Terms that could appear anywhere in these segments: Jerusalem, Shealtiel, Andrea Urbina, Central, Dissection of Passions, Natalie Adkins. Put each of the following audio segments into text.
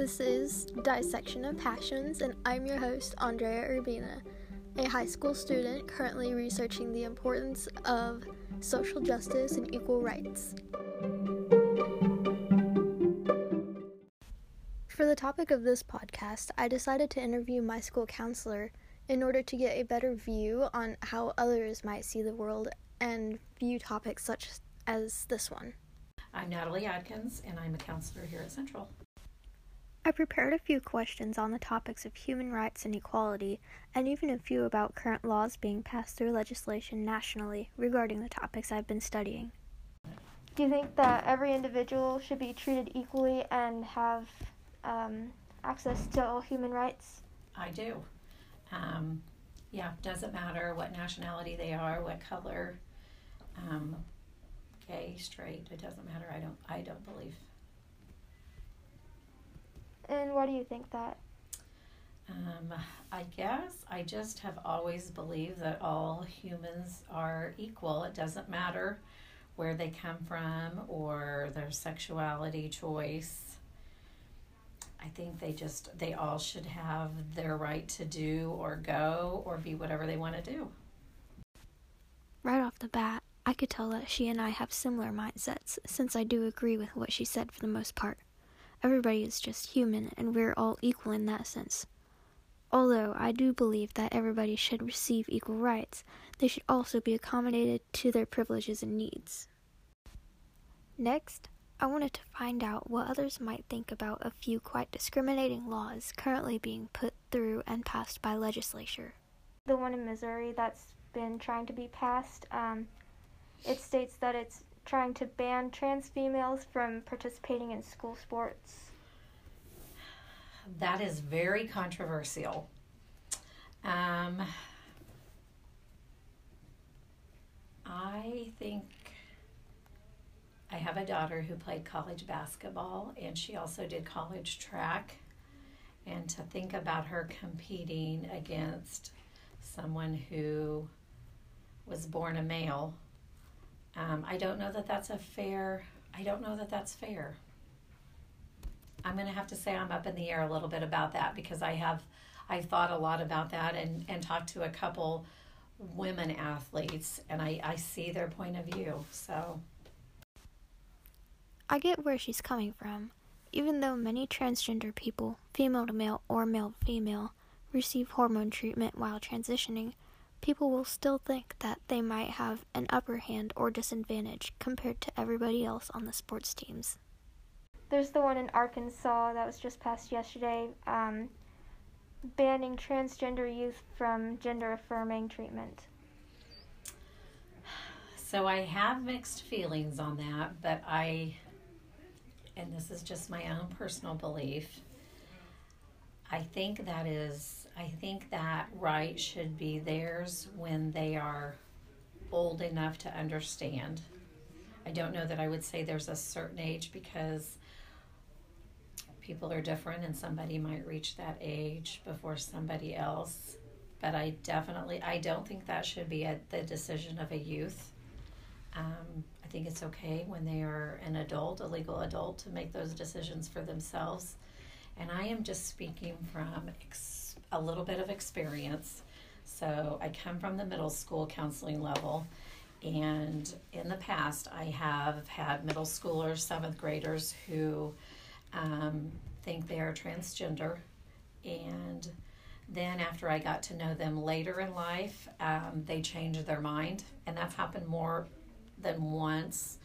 This is Dissection of Passions, and I'm your host, Andrea Urbina, a high school student currently researching the importance of social justice and equal rights. For the topic of this podcast, I decided to interview my school counselor in order to get a better view on how others might see the world and view topics such as this one. I'm Natalie Adkins, and I'm a counselor here at Central. I prepared a few questions on the topics of human rights and equality, and even a few about current laws being passed through legislation nationally regarding the topics I've been studying. Do you think that every individual should be treated equally and have access to all human rights? I do. Doesn't matter what nationality they are, what color, gay, straight, it doesn't matter. I don't believe. And why do you think that? I guess I just have always believed that all humans are equal. It doesn't matter where they come from or their sexuality choice. I think they all should have their right to do or go or be whatever they want to do. Right off the bat, I could tell that she and I have similar mindsets, since I do agree with what she said for the most part. Everybody is just human, and we're all equal in that sense. Although I do believe that everybody should receive equal rights, they should also be accommodated to their privileges and needs. Next, I wanted to find out what others might think about a few quite discriminating laws currently being put through and passed by legislature. The one in Missouri that's been trying to be passed, it states that it's trying to ban trans females from participating in school sports. That is very controversial. I think I have a daughter who played college basketball, and she also did college track. And to think about her competing against someone who was born a male, I don't know that that's fair. I'm going to have to say I'm up in the air a little bit about that, because I've thought a lot about that and talked to a couple women athletes, and I see their point of view, so. I get where she's coming from. Even though many transgender people, female to male or male to female, receive hormone treatment while transitioning, people will still think that they might have an upper hand or disadvantage compared to everybody else on the sports teams. There's the one in Arkansas that was just passed yesterday, banning transgender youth from gender-affirming treatment. So I have mixed feelings on that, but and this is just my own personal belief, I think that right should be theirs when they are old enough to understand. I don't know that I would say there's a certain age, because people are different and somebody might reach that age before somebody else. But I don't think that should be the decision of a youth. I think it's okay when they are an adult, a legal adult, to make those decisions for themselves. And I am just speaking from a little bit of experience. So I come from the middle school counseling level. And in the past, I have had middle schoolers, 7th graders, who think they are transgender. And then after I got to know them later in life, they changed their mind. And that's happened more than once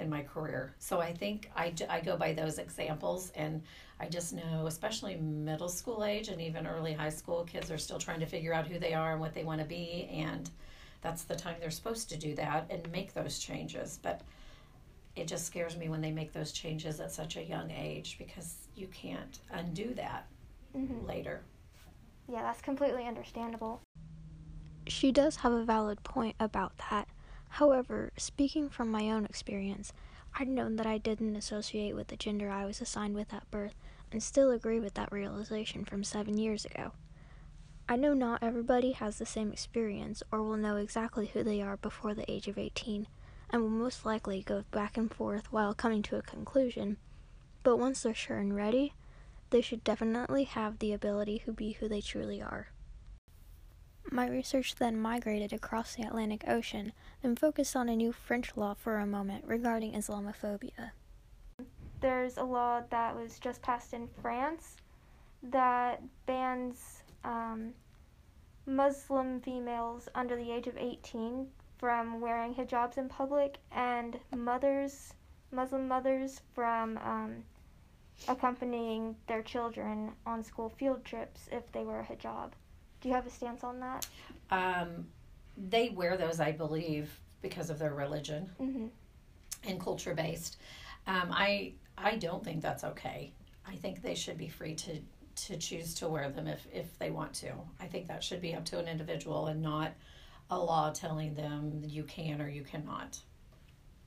in my career. So I think I go by those examples, and I just know, especially middle school age and even early high school, kids are still trying to figure out who they are and what they want to be, and that's the time they're supposed to do that and make those changes. But it just scares me when they make those changes at such a young age, because you can't undo that later. Yeah, that's completely understandable. She does have a valid point about that. However, speaking from my own experience, I'd known that I didn't associate with the gender I was assigned with at birth, and still agree with that realization from 7 years ago. I know not everybody has the same experience or will know exactly who they are before the age of 18, and will most likely go back and forth while coming to a conclusion, but once they're sure and ready, they should definitely have the ability to be who they truly are. My research then migrated across the Atlantic Ocean and focused on a new French law for a moment regarding Islamophobia. There's a law that was just passed in France that bans Muslim females under the age of 18 from wearing hijabs in public, and Muslim mothers from accompanying their children on school field trips if they wear a hijab. Do you have a stance on that? They wear those, I believe, because of their religion and culture-based. I don't think that's okay. I think they should be free to choose to wear them if they want to. I think that should be up to an individual and not a law telling them you can or you cannot.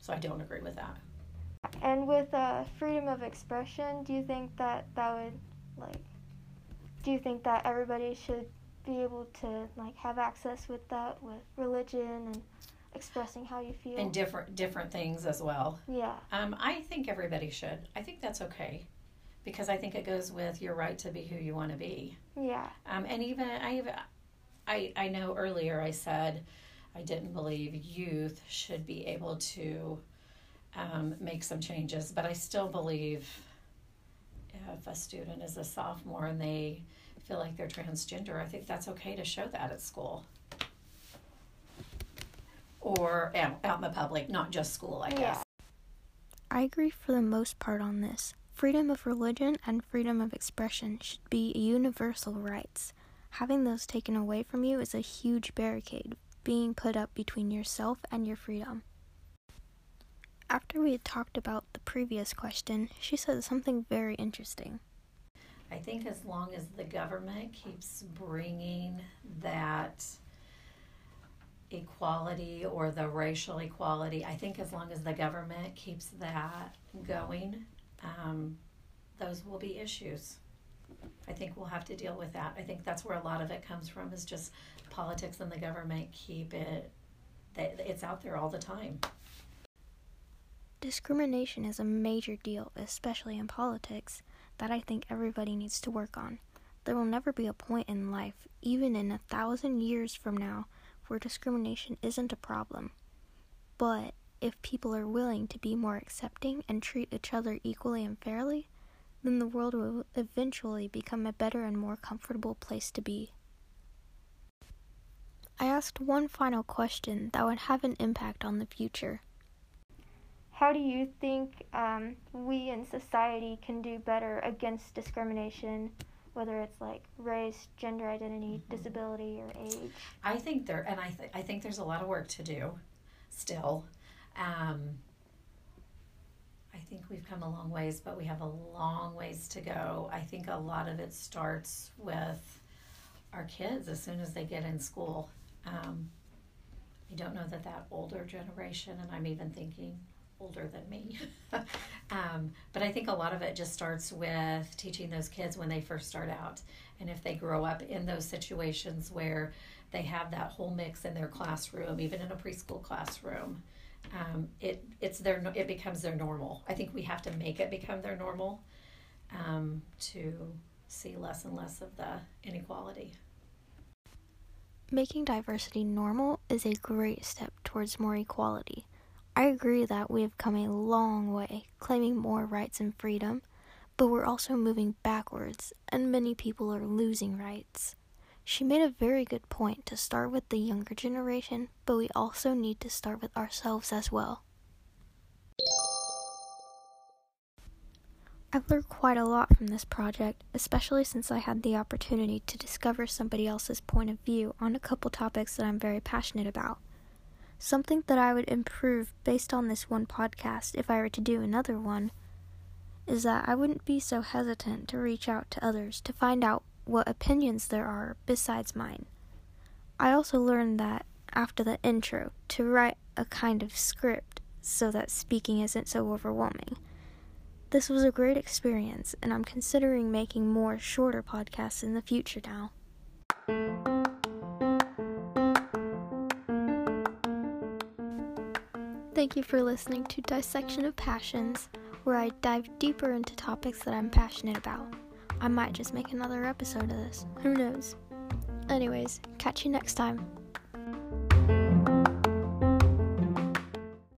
So I don't agree with that. And with freedom of expression, do you think that everybody should be able to have access with that, with religion and expressing how you feel and different things as well? Yeah. I think everybody should. I think that's okay, because I think it goes with your right to be who you want to be. Yeah. And even I know earlier I said I didn't believe youth should be able to make some changes, but I still believe if a student is a sophomore and they feel like they're transgender, I think that's okay to show that at school or out in the public, not just school, I guess. I agree for the most part on this. Freedom of religion and freedom of expression should be universal rights. Having those taken away from you is a huge barricade being put up between yourself and your freedom. After we had talked about the previous question, she said something very interesting. I think as long as the government keeps bringing that equality or the racial equality, I think as long as the government keeps that going, those will be issues. I think we'll have to deal with that. I think that's where a lot of it comes from, is just politics and the government it's out there all the time. Discrimination is a major deal, especially in politics, that I think everybody needs to work on. There will never be a point in life, even in 1,000 years from now, where discrimination isn't a problem. But if people are willing to be more accepting and treat each other equally and fairly, then the world will eventually become a better and more comfortable place to be. I asked one final question that would have an impact on the future. How do you think we in society can do better against discrimination, whether it's race, gender identity, disability, or age? I think I think there's a lot of work to do still. I think we've come a long ways, but we have a long ways to go. I think a lot of it starts with our kids as soon as they get in school. I don't know that older generation, and I'm even thinking older than me, but I think a lot of it just starts with teaching those kids when they first start out, and if they grow up in those situations where they have that whole mix in their classroom, even in a preschool classroom, it becomes their normal. I think we have to make it become their normal to see less and less of the inequality. Making diversity normal is a great step towards more equality. I agree that we have come a long way, claiming more rights and freedom, but we're also moving backwards, and many people are losing rights. She made a very good point to start with the younger generation, but we also need to start with ourselves as well. I've learned quite a lot from this project, especially since I had the opportunity to discover somebody else's point of view on a couple topics that I'm very passionate about. Something that I would improve based on this one podcast, if I were to do another one, is that I wouldn't be so hesitant to reach out to others to find out what opinions there are besides mine. I also learned that after the intro, to write a kind of script so that speaking isn't so overwhelming. This was a great experience, and I'm considering making more shorter podcasts in the future now. Thank you for listening to Dissection of Passions, where I dive deeper into topics that I'm passionate about. I might just make another episode of this. Who knows? Anyways, catch you next time.